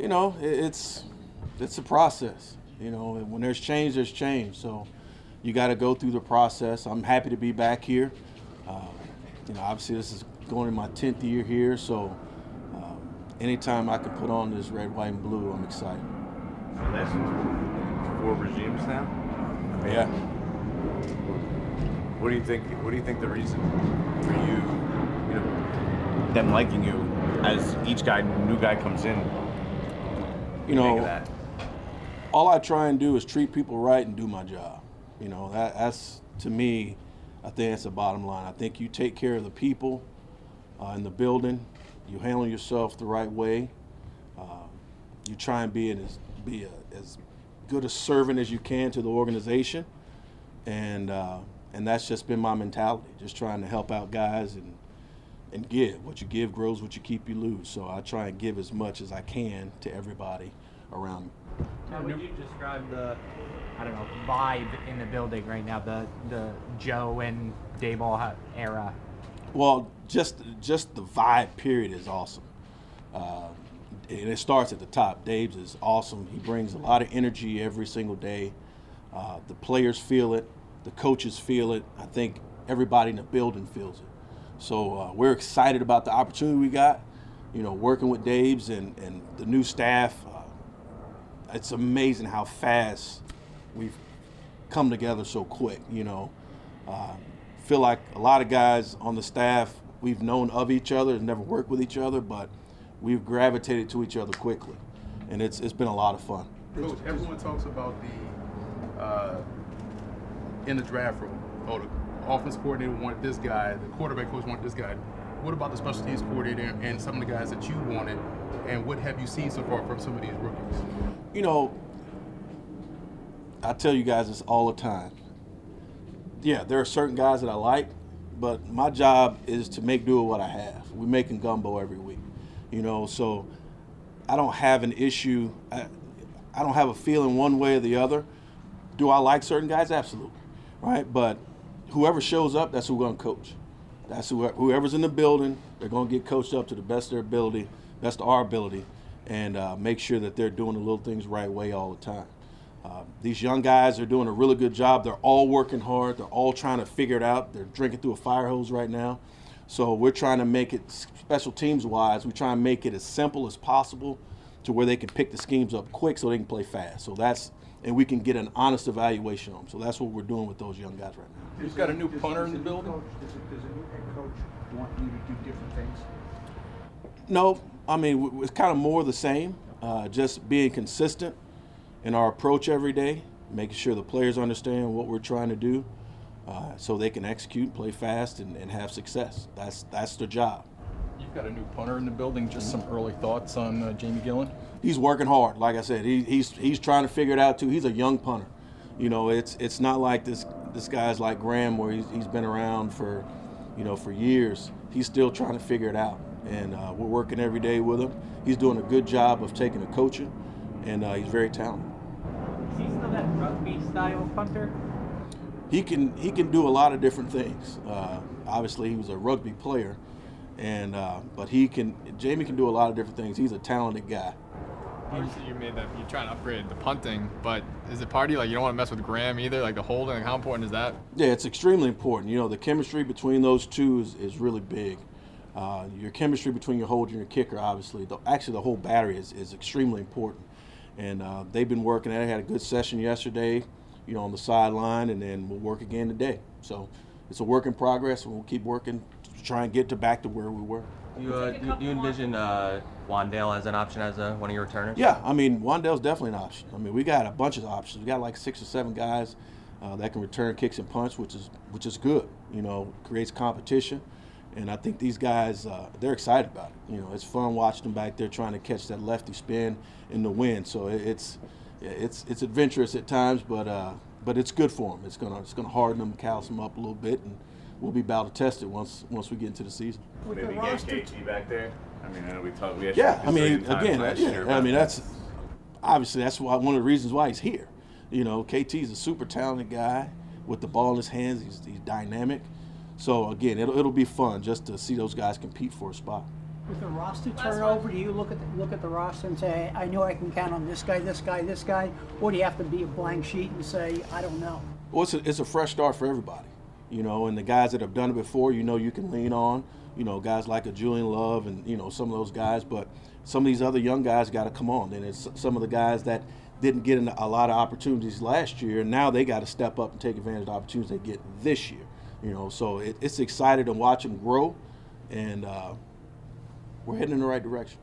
you know, it's a process. You know, when there's change, there's change. So you got to go through the process. I'm happy to be back here. You know, obviously this is going in my 10th year here, so anytime I can put on this red, white, and blue, I'm excited. So that's 4 regimes now? Yeah. What do you think? What do you think the reason for you, them liking you as each guy, new guy comes in? You know, all I try and do is treat people right and do my job. You know, that's, to me, I think that's the bottom line. I think you take care of the people in the building, you handle yourself the right way, you try and be as good a servant as you can to the organization, and that's just been my mentality, just trying to help out guys and give. What you give grows, what you keep, you lose. So I try and give as much as I can to everybody around me. How would you describe the, I don't know, vibe in the building right now, the Joe and Daboll era? Well, just the vibe period is awesome. And it starts at the top. Dave's is awesome. He brings a lot of energy every single day. The players feel it. The coaches feel it. I think everybody in the building feels it. So we're excited about the opportunity we got, you know, working with Dave's and the new staff. It's amazing how fast we've come together so quick, you know. Feel like a lot of guys on the staff, we've known of each other, never worked with each other, but we've gravitated to each other quickly, and it's been a lot of fun. Coach, everyone talks about the, in the draft room, oh, the offense coordinator wanted this guy, the quarterback coach wanted this guy. What about the special teams coordinator and some of the guys that you wanted, and what have you seen so far from some of these rookies? You know, I tell you guys this all the time. Yeah, there are certain guys that I like, but my job is to make do with what I have. We're making gumbo every week, you know, so I don't have an issue. I don't have a feeling one way or the other. Do I like certain guys? Absolutely, right? But whoever shows up, that's who we're going to coach. That's whoever's in the building, they're going to get coached up to the best of their ability, best of our ability, and make sure that they're doing the little things right way all the time. These young guys are doing a really good job. They're all working hard. They're all trying to figure it out. They're drinking through a fire hose right now. So we're trying to make it, special teams-wise, we try and make it as simple as possible to where they can pick the schemes up quick so they can play fast. So that's, and we can get an honest evaluation on them. So that's what we're doing with those young guys right now. You've got a new punter in the building? Does a new head coach want you to do different things? No, I mean, it's kind of more the same. Just being consistent in our approach every day, making sure the players understand what we're trying to do so they can execute, play fast, and have success. That's their job. You've got a new punter in the building. Just some early thoughts on Jamie Gillen? He's working hard. Like I said, he's trying to figure it out too. He's a young punter. You know, it's not like this guy's like Graham where he's been around for, you know, for years. He's still trying to figure it out, and we're working every day with him. He's doing a good job of taking the coaching, and he's very talented. Is he still that rugby style punter? He can do a lot of different things. Obviously, he was a rugby player. And but Jamie can do a lot of different things. He's a talented guy. Obviously, you're trying to upgrade the punting, but is it party like you don't want to mess with Graham either? Like the holding, like how important is that? Yeah, it's extremely important. You know, the chemistry between those two is really big. Your chemistry between your holder and your kicker, obviously, actually the whole battery is extremely important. And they've been working at it. They had a good session yesterday, you know, on the sideline, and then we'll work again today. So it's a work in progress, and we'll keep working to try and get back to where we were. Do you envision Wandale as an option as one of your returners? Yeah, I mean, Wandale's definitely an option. I mean, we got a bunch of options. We got like 6 or 7 guys that can return kicks and punts, which is good. You know, creates competition, and I think these guys they're excited about it. You know, it's fun watching them back there trying to catch that lefty spin in the wind. So it's adventurous at times, but it's good for them. It's gonna harden them, callous them up a little bit, and we'll be battle tested once we get into the season. Maybe get KT back there. I mean, I know we talked. Yeah, I mean, again, yeah. I mean, that's obviously that's why one of the reasons why he's here. You know, KT's a super talented guy with the ball in his hands. He's dynamic. So again, it'll be fun just to see those guys compete for a spot. with the roster turnover, do you look at the roster and say, I know I can count on this guy, this guy, this guy, or do you have to be a blank sheet and say, I don't know? Well, it's a fresh start for everybody, you know, and the guys that have done it before, you know, you can lean on, you know, guys like a Julian Love and, you know, some of those guys, but some of these other young guys got to come on. And it's some of the guys that didn't get a lot of opportunities last year, and now they got to step up and take advantage of the opportunities they get this year, you know, so it's exciting to watch them grow, and we're heading in the right direction.